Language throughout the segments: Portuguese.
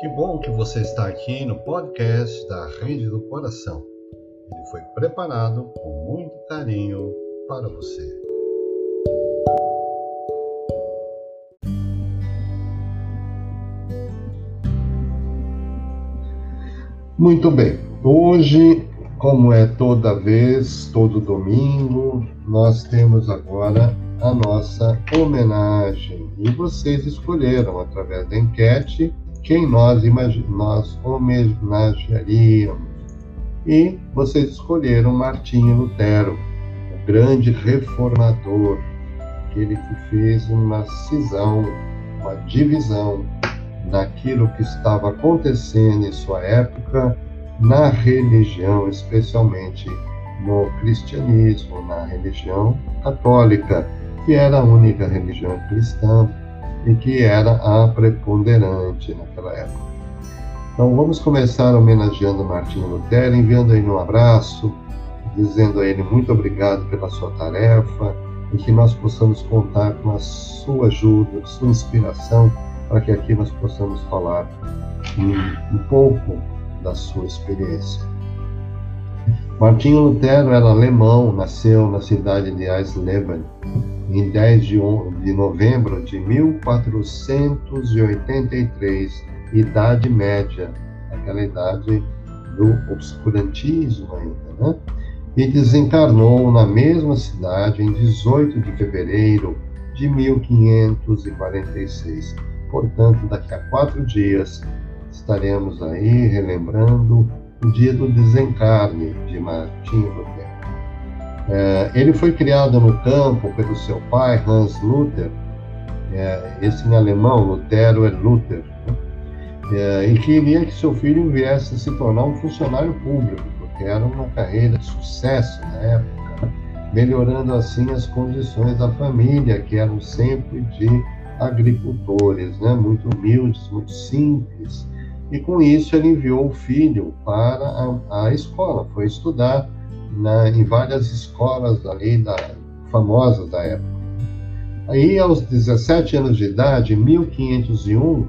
Que bom que você está aqui no podcast da Rede do Coração. Ele foi preparado com muito carinho para você. Muito bem, hoje, como é toda vez, todo domingo, nós temos agora a nossa homenagem. E vocês escolheram, através da enquete, quem nós homenagearíamos. E vocês escolheram Martinho Lutero, o grande reformador, aquele que fez uma cisão, uma divisão daquilo que estava acontecendo em sua época na religião, especialmente no cristianismo, na religião católica, que era a única religião cristã e que era a preponderante naquela época. Então vamos começar homenageando Martinho Lutero, enviando a ele um abraço, dizendo a ele muito obrigado pela sua tarefa e que nós possamos contar com a sua ajuda, sua inspiração, para que aqui nós possamos falar um pouco da sua experiência. Martinho Lutero era alemão, nasceu na cidade de Eisleben em 10 de novembro de 1483, idade média, aquela idade do obscurantismo ainda, né? E desencarnou na mesma cidade em 18 de fevereiro de 1546. Portanto, daqui a 4 dias estaremos aí relembrando o dia do desencarne de Martinho Lutero. Ele foi criado no campo pelo seu pai, Hans Luther, esse em alemão, Lutero é Luther, e queria que seu filho viesse a se tornar um funcionário público, porque era uma carreira de sucesso na época, melhorando assim as condições da família, que eram sempre de agricultores, né? Muito humildes, muito simples, e com isso ele enviou o filho para a escola, foi estudar em várias escolas ali famosas da época. Aí aos 17 anos de idade, em 1501,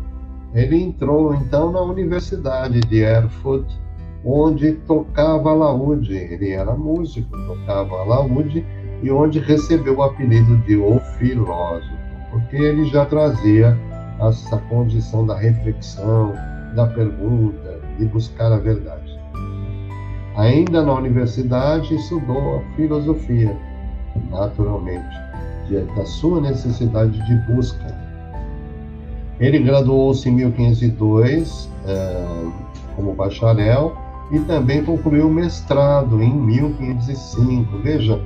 ele entrou então na Universidade de Erfurt, onde tocava alaúde, ele era músico, tocava alaúde, e onde recebeu o apelido de O Filósofo, porque ele já trazia essa condição da reflexão, da pergunta, de buscar a verdade. Ainda na universidade, estudou a filosofia, naturalmente, diante da sua necessidade de busca. Ele graduou-se em 1502 como bacharel e também concluiu o mestrado em 1505. Veja,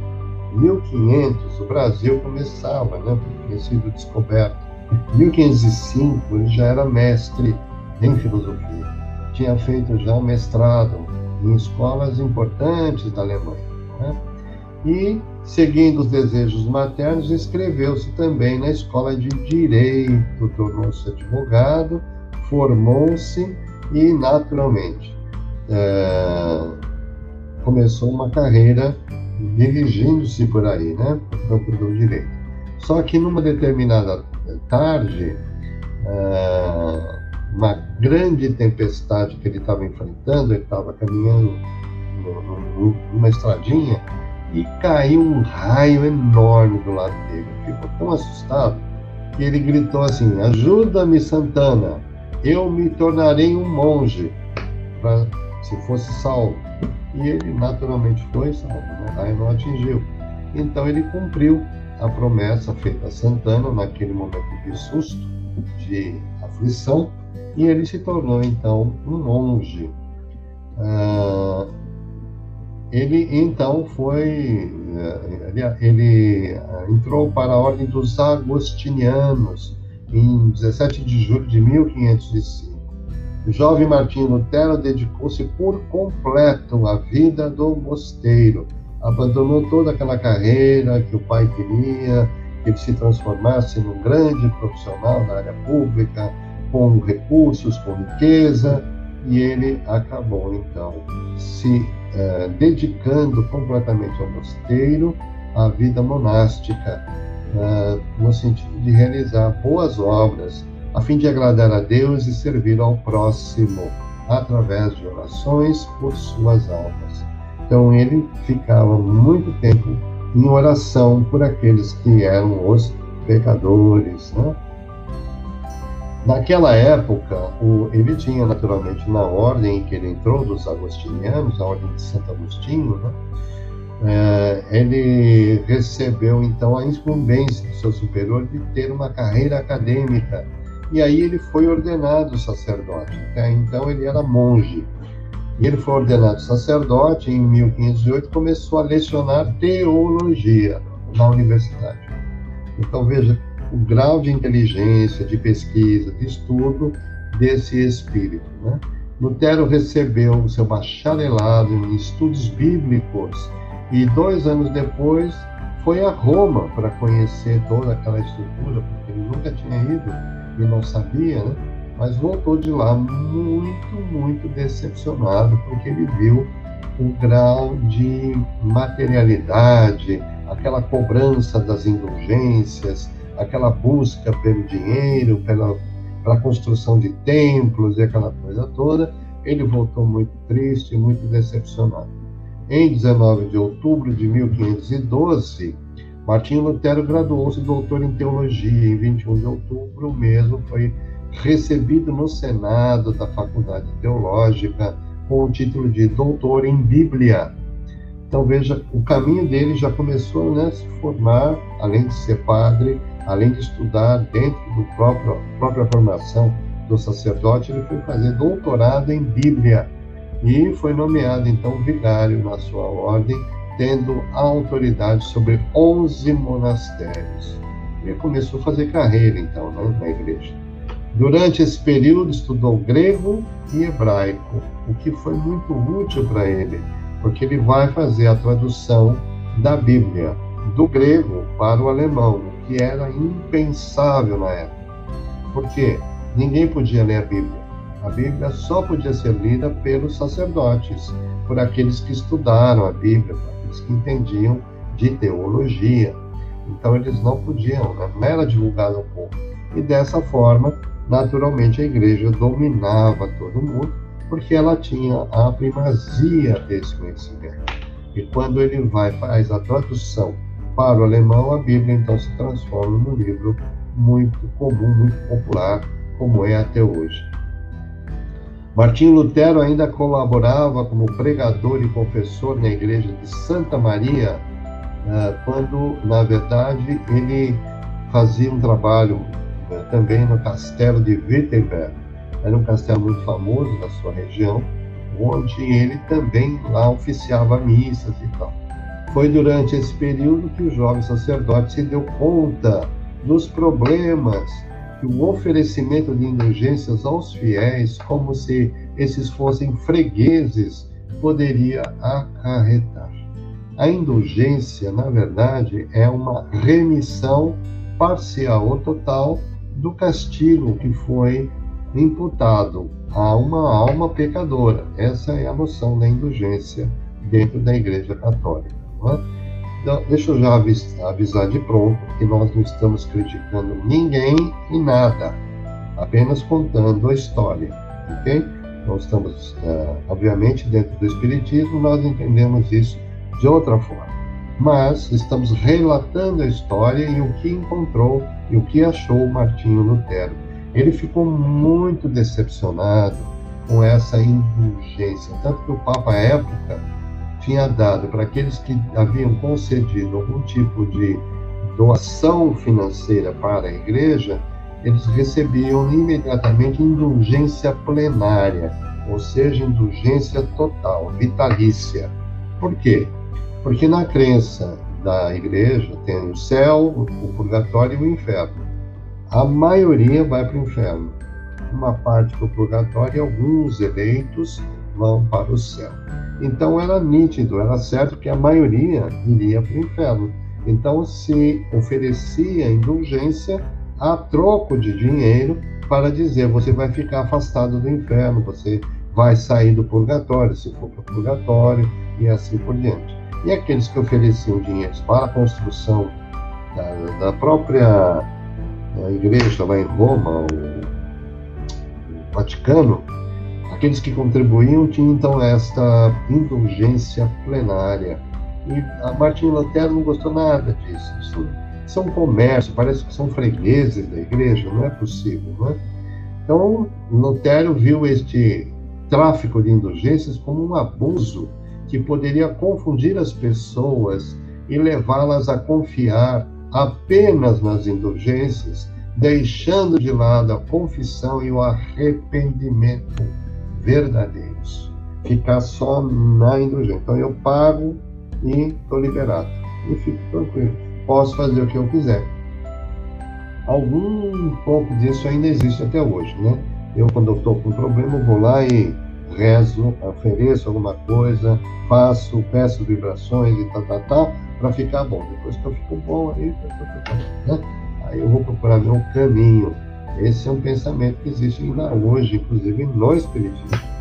1500, o Brasil começava, né, tinha sido descoberto. Em 1505, ele já era mestre em filosofia. Tinha feito já um mestrado em escolas importantes da Alemanha, né? E, seguindo os desejos maternos, inscreveu-se também na escola de Direito, tornou-se advogado, formou-se e, naturalmente, começou uma carreira dirigindo-se por aí, né, para o campo do direito. Só que numa determinada tarde, uma grande tempestade que ele estava enfrentando, ele estava caminhando numa estradinha e caiu um raio enorme do lado dele. Ficou tão assustado que ele gritou assim: "Ajuda-me, Santana, eu me tornarei um monge, para se fosse salvo." E ele naturalmente foi salvo, aí não atingiu. Então ele cumpriu a promessa feita a Santana naquele momento de susto, de aflição, e ele se tornou então um monge. Ele então ele entrou para a ordem dos Agostinianos em 17 de julho de 1505. O jovem Martinho Lutero dedicou-se por completo à vida do mosteiro. Abandonou toda aquela carreira que o pai queria, que ele se transformasse num grande profissional da área pública, com recursos, com riqueza, e ele acabou, então, se dedicando completamente ao mosteiro, à vida monástica, no sentido de realizar boas obras, a fim de agradar a Deus e servir ao próximo, através de orações por suas almas. Então ele ficava muito tempo em oração por aqueles que eram os pecadores, né? Naquela época, ele tinha naturalmente, na ordem em que ele entrou, dos agostinianos, a ordem de Santo Agostinho, né? Ele recebeu então a incumbência do seu superior de ter uma carreira acadêmica, e aí ele foi ordenado sacerdote. Até então ele era monge, e ele foi ordenado sacerdote em 1508, começou a lecionar teologia na universidade. Então veja o grau de inteligência, de pesquisa, de estudo desse espírito, né? Lutero recebeu o seu bacharelado em estudos bíblicos e 2 anos depois foi a Roma para conhecer toda aquela estrutura, porque ele nunca tinha ido e não sabia, né? Mas voltou de lá muito decepcionado, porque ele viu o grau de materialidade, aquela cobrança das indulgências, aquela busca pelo dinheiro, pela construção de templos e aquela coisa toda. Ele voltou muito triste, muito decepcionado. Em 19 de outubro de 1512, Martinho Lutero graduou-se doutor em teologia. Em 21 de outubro mesmo foi recebido no Senado da Faculdade Teológica com o título de doutor em Bíblia. Então veja, o caminho dele já começou, né, a se formar, além de ser padre, além de estudar dentro da própria formação do sacerdote. Ele foi fazer doutorado em Bíblia e foi nomeado então vigário na sua ordem, tendo a autoridade sobre 11 monastérios. Ele começou a fazer carreira então, né, na igreja. Durante esse período estudou grego e hebraico, o que foi muito útil para ele, porque ele vai fazer a tradução da Bíblia do grego para o alemão, o que era impensável na época, porque ninguém podia ler a Bíblia. A Bíblia só podia ser lida pelos sacerdotes, por aqueles que estudaram a Bíblia, por aqueles que entendiam de teologia. Então eles não podiam, né? Não era divulgado ao povo. E dessa forma, naturalmente, a igreja dominava todo mundo, porque ela tinha a primazia desse conhecimento. E quando ele vai faz a tradução para o alemão, a Bíblia então se transforma num livro muito comum, muito popular, como é até hoje. Martinho Lutero ainda colaborava como pregador e confessor na igreja de Santa Maria, quando, na verdade, ele fazia um trabalho também no castelo de Wittenberg. Era um castelo muito famoso da sua região, onde ele também lá oficiava missas e tal. Foi durante esse período que o jovem sacerdote se deu conta dos problemas que o oferecimento de indulgências aos fiéis, como se esses fossem fregueses, poderia acarretar. A indulgência, na verdade, é uma remissão parcial ou total do castigo que foi imputado a uma alma pecadora. Essa é a noção da indulgência dentro da Igreja Católica. Não é? Então, deixa eu já avisar de pronto que nós não estamos criticando ninguém e nada, apenas contando a história, ok? Nós estamos, obviamente, dentro do Espiritismo, nós entendemos isso de outra forma, mas estamos relatando a história e o que encontrou e o que achou Martinho Lutero. Ele ficou muito decepcionado com essa indulgência, tanto que o Papa à época tinha dado para aqueles que haviam concedido algum tipo de doação financeira para a igreja, eles recebiam imediatamente indulgência plenária, ou seja, indulgência total, vitalícia. Por quê? Porque na crença da igreja tem o céu, o purgatório e o inferno. A maioria vai para o inferno, uma parte para o purgatório e alguns eleitos vão para o céu. Então era nítido, era certo que a maioria iria para o inferno. Então se oferecia indulgência a troco de dinheiro para dizer: você vai ficar afastado do inferno, você vai sair do purgatório, se for para o purgatório, e assim por diante. E aqueles que ofereciam dinheiro para a construção da própria a igreja lá em Roma, o Vaticano, aqueles que contribuíam tinham então esta indulgência plenária. E a Martinho Lutero não gostou nada disso. Isso é um comércio, parece que são fregueses da igreja, não é possível, não é? Então, Lutero viu este tráfico de indulgências como um abuso que poderia confundir as pessoas e levá-las a confiar apenas nas indulgências, deixando de lado a confissão e o arrependimento verdadeiros. Ficar só na indulgência. Então, eu pago e estou liberado. E fico tranquilo. Posso fazer o que eu quiser. Algum pouco disso ainda existe até hoje, né? Eu, quando eu estou com um problema, vou lá e rezo, ofereço alguma coisa, faço, peço vibrações e tal, para ficar bom. Depois que eu fico bom, né? Aí eu vou procurar meu caminho. Esse é um pensamento que existe ainda hoje, inclusive no Espiritismo.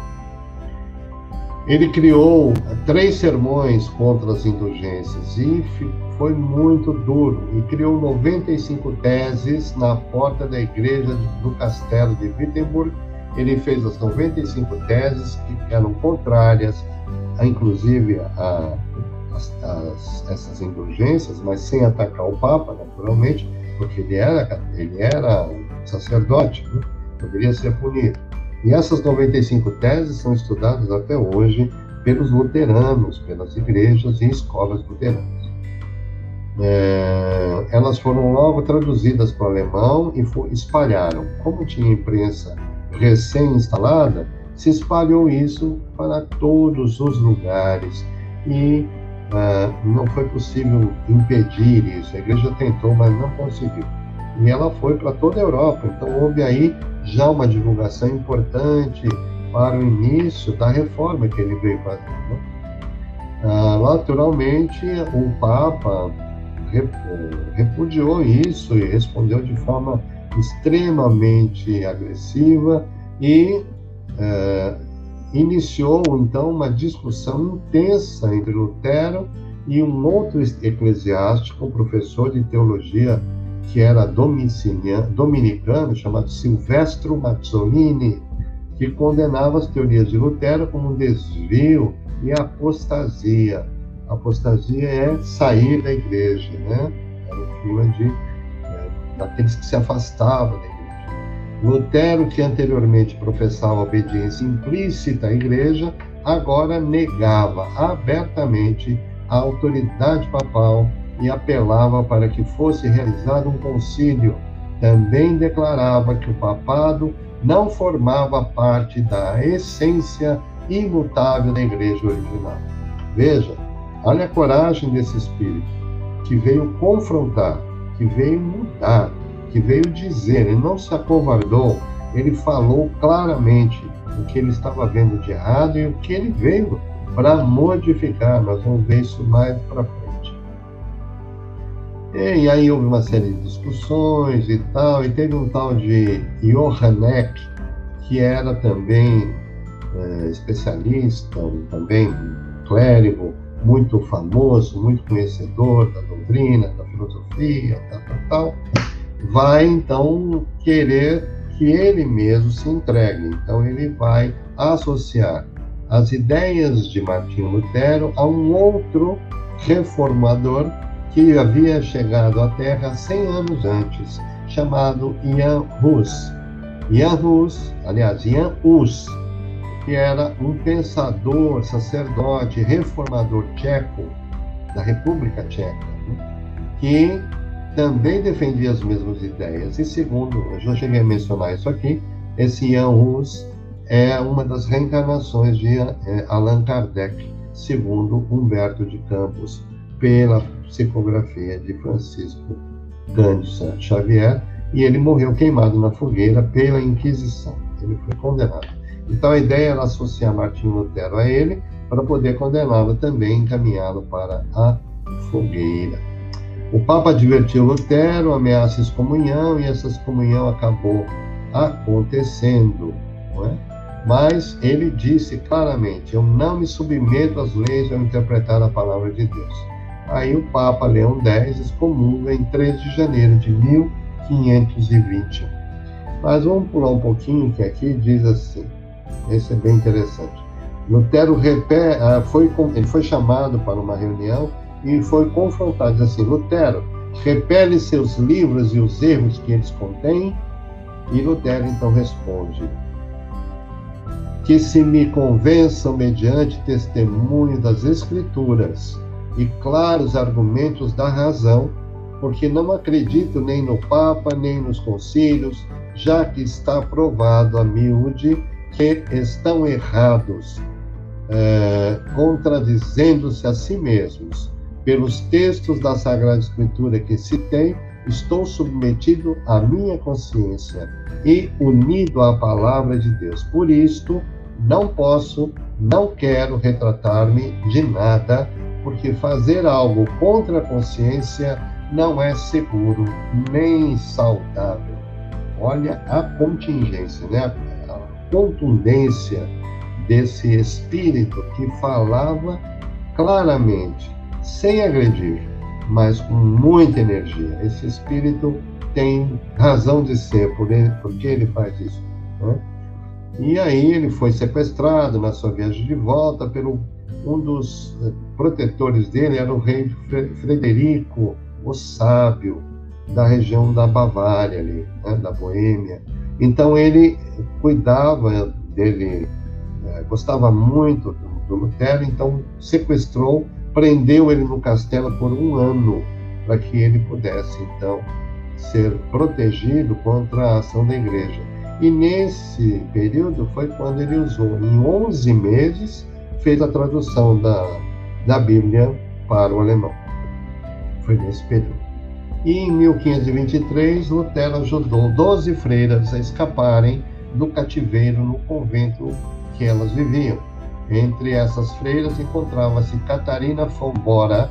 Ele criou 3 sermões contra as indulgências e foi muito duro. E criou 95 teses na porta da igreja do castelo de Wittenberg. Ele fez as 95 teses que eram contrárias, inclusive essas indulgências, mas sem atacar o Papa, naturalmente, porque ele era sacerdote, né? Poderia ser punido. E essas 95 teses são estudadas até hoje pelos luteranos, pelas igrejas e escolas luteranas. Elas foram logo traduzidas para o alemão e espalharam. Como tinha imprensa recém-instalada, se espalhou isso para todos os lugares e não foi possível impedir isso. A igreja tentou, mas não conseguiu. E ela foi para toda a Europa, então houve aí já uma divulgação importante para o início da reforma que ele veio fazer, né? Naturalmente, o Papa repudiou isso e respondeu de forma extremamente agressiva e iniciou, então, uma discussão intensa entre Lutero e um outro eclesiástico, um professor de teologia que era dominicano, chamado Silvestro Mazzolini, que condenava as teorias de Lutero como um desvio e apostasia. Apostasia é sair da igreja, né? Era o clima daqueles que se afastavam da igreja. Lutero, que anteriormente professava obediência implícita à igreja, agora negava abertamente a autoridade papal e apelava para que fosse realizado um concílio. Também declarava que o papado não formava parte da essência imutável da igreja original. Veja, olha a coragem desse espírito, que veio confrontar, que veio mudar, que veio dizer, ele não se acovardou, ele falou claramente o que ele estava vendo de errado e o que ele veio para modificar. Nós vamos ver isso mais para frente. E aí houve uma série de discussões e tal, e teve um tal de Johann Eck, que era também especialista, também clérigo, muito famoso, muito conhecedor da doutrina, da filosofia, tal. Vai então querer que ele mesmo se entregue. Então ele vai associar as ideias de Martinho Lutero a um outro reformador que havia chegado à Terra 100 anos antes, chamado Jan Hus. Jan Hus, que era um pensador, sacerdote, reformador tcheco, da República Tcheca, né? Que também defendia as mesmas ideias. E segundo, eu já cheguei a mencionar isso aqui, esse Jan Hus é uma das reencarnações de Allan Kardec, segundo Humberto de Campos, pela psicografia de Francisco Gandhi Xavier, e ele morreu queimado na fogueira pela Inquisição. Ele foi condenado. Então a ideia era associar Martinho Lutero a ele para poder condená-lo também, encaminhá-lo para a fogueira. O Papa advertiu Lutero, ameaça excomunhão, e essa excomunhão acabou acontecendo, não é? Mas ele disse claramente: eu não me submeto às leis ao interpretar a palavra de Deus. Aí o Papa Leão X excomunga em 3 de janeiro de 520. Mas vamos pular um pouquinho, que aqui diz assim, esse é bem interessante. Lutero foi chamado para uma reunião e foi confrontado, diz assim: Lutero, repele seus livros e os erros que eles contêm. E Lutero então responde: que se me convençam mediante testemunho das Escrituras e claros argumentos da razão, porque não acredito nem no Papa, nem nos concílios, já que está provado a miúde que estão errados, contradizendo-se a si mesmos. Pelos textos da Sagrada Escritura que citei, estou submetido à minha consciência e unido à palavra de Deus. Por isto, não posso, não quero retratar-me de nada, porque fazer algo contra a consciência não é seguro nem saudável. Olha a contingência, né? A contundência desse espírito que falava claramente, sem agredir, mas com muita energia. Esse espírito tem razão de ser, porque ele faz isso, né? E aí ele foi sequestrado na sua viagem de volta pelo... Um dos protetores dele era o rei Frederico, o sábio, da região da Bavária, ali, né, da Boêmia. Então ele cuidava dele, gostava muito do Lutero, então sequestrou, prendeu ele no castelo por um ano, para que ele pudesse, então, ser protegido contra a ação da igreja. E nesse período foi quando ele usou, em 11 meses, fez a tradução da Bíblia para o alemão. Foi nesse período. E em 1523, Lutero ajudou 12 freiras a escaparem do cativeiro no convento que elas viviam. Entre essas freiras encontrava-se Catarina von Bora,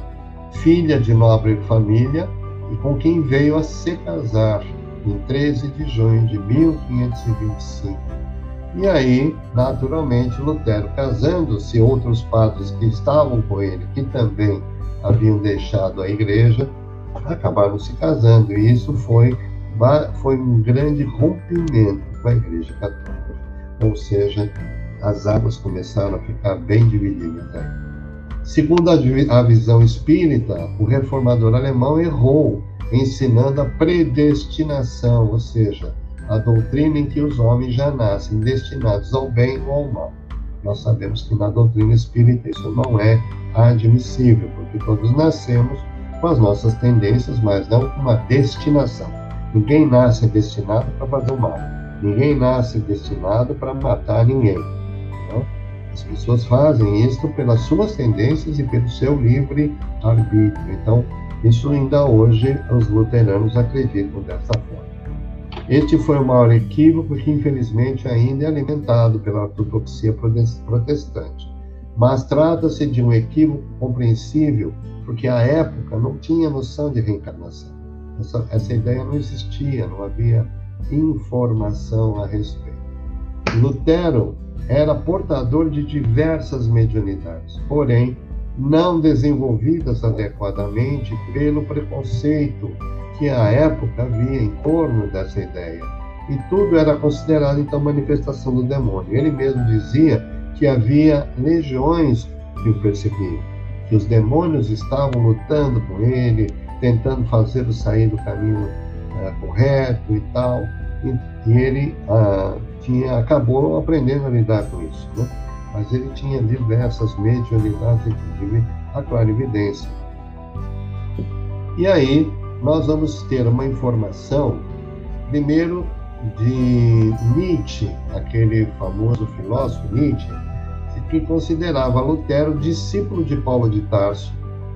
filha de nobre família, e com quem veio a se casar em 13 de junho de 1525. E aí, naturalmente, Lutero, casando-se, outros padres que estavam com ele, que também haviam deixado a igreja, acabaram se casando. E isso foi um grande rompimento com a Igreja Católica. Ou seja, as águas começaram a ficar bem divididas aí. Segundo a visão espírita, o reformador alemão errou, ensinando a predestinação, ou seja, a doutrina em que os homens já nascem destinados ao bem ou ao mal. Nós sabemos que na doutrina espírita isso não é admissível, porque todos nascemos com as nossas tendências, mas não com uma destinação. Ninguém nasce destinado para fazer o mal. Ninguém nasce destinado para matar ninguém. Então, as pessoas fazem isso pelas suas tendências e pelo seu livre arbítrio. Então, isso ainda hoje os luteranos acreditam dessa forma. Este foi o maior equívoco que, infelizmente, ainda é alimentado pela ortodoxia protestante. Mas trata-se de um equívoco compreensível, porque a época não tinha noção de reencarnação. Essa ideia não existia, não havia informação a respeito. Lutero era portador de diversas mediunidades, porém, não desenvolvidas adequadamente pelo preconceito que à época havia em torno dessa ideia, e tudo era considerado então manifestação do demônio. Ele mesmo dizia que havia legiões que o perseguiam, que os demônios estavam lutando com ele, tentando fazê-lo sair do caminho correto e tal, e ele acabou aprendendo a lidar com isso, né? Mas ele tinha diversas mediunidades, inclusive a clarividência. E aí nós vamos ter uma informação, primeiro, de Nietzsche, aquele famoso filósofo Nietzsche, que considerava Lutero discípulo de Paulo de Tarso,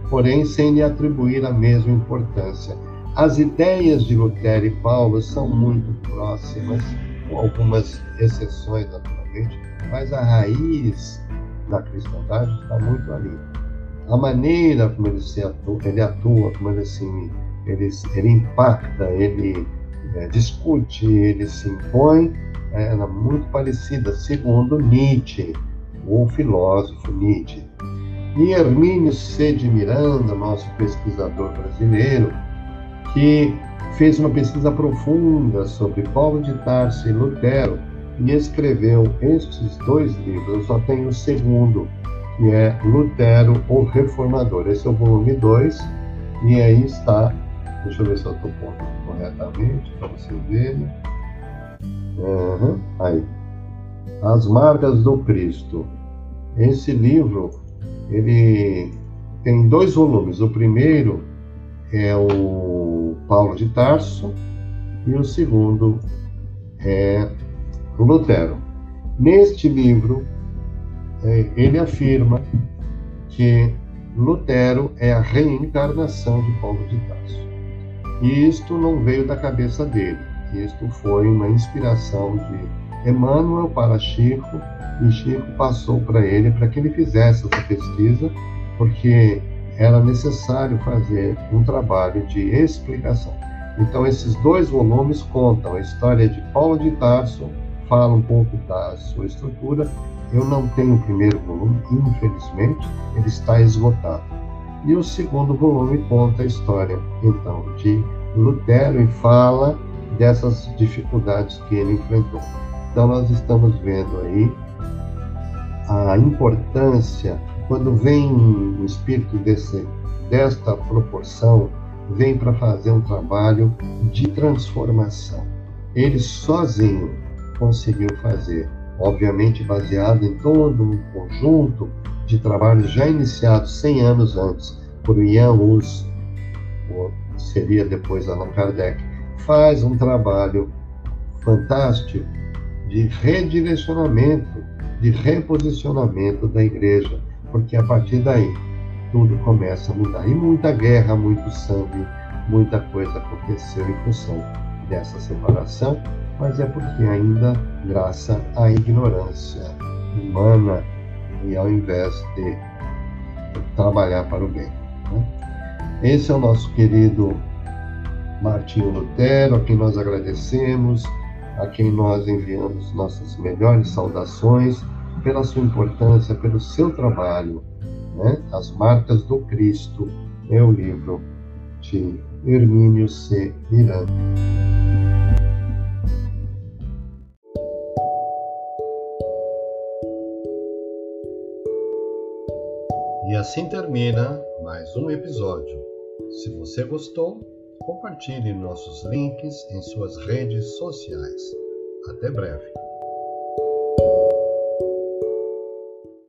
porém sem lhe atribuir a mesma importância. As ideias de Lutero e Paulo são muito próximas, com algumas exceções naturalmente, mas a raiz da cristandade está muito ali. A maneira como ele atua, como ele se... Ele impacta, ele discute, ele se impõe, era muito parecida, segundo Nietzsche, o filósofo Nietzsche. E Hermínio C. de Miranda, nosso pesquisador brasileiro, que fez uma pesquisa profunda sobre Paulo de Tarso e Lutero e escreveu estes dois livros. Eu só tenho o segundo, que é Lutero, o Reformador. Esse é o volume 2, e aí está, deixa eu ver se eu estou pondo corretamente para vocês verem. Aí, As Marcas do Cristo. Esse livro, ele tem dois volumes. O primeiro é o Paulo de Tarso e o segundo é o Lutero. Neste livro, ele afirma que Lutero é a reencarnação de Paulo de Tarso. E isto não veio da cabeça dele. Isto foi uma inspiração de Emmanuel para Chico, e Chico passou para ele para que ele fizesse essa pesquisa, porque era necessário fazer um trabalho de explicação. Então, esses dois volumes contam a história de Paulo de Tarso, fala um pouco da sua estrutura. Eu não tenho o primeiro volume, infelizmente, ele está esgotado. E o segundo volume conta a história, então, de Lutero e fala dessas dificuldades que ele enfrentou. Então, nós estamos vendo aí a importância, quando vem um espírito desta proporção, vem para fazer um trabalho de transformação. Ele sozinho conseguiu fazer, obviamente baseado em todo um conjunto de trabalhos já iniciados 100 anos antes por Jan Hus, ou seria depois Allan Kardec. Faz um trabalho fantástico de redirecionamento, de reposicionamento da igreja, porque a partir daí tudo começa a mudar. E muita guerra, muito sangue, muita coisa aconteceu em função dessa separação, mas é porque ainda graça à ignorância humana, e ao invés de trabalhar para o bem, né? Esse é o nosso querido Martinho Lutero, a quem nós agradecemos, a quem nós enviamos nossas melhores saudações pela sua importância, pelo seu trabalho, né? As Marcas do Cristo é o livro de Hermínio C. Miranda. E assim termina mais um episódio. Se você gostou, compartilhe nossos links em suas redes sociais. Até breve.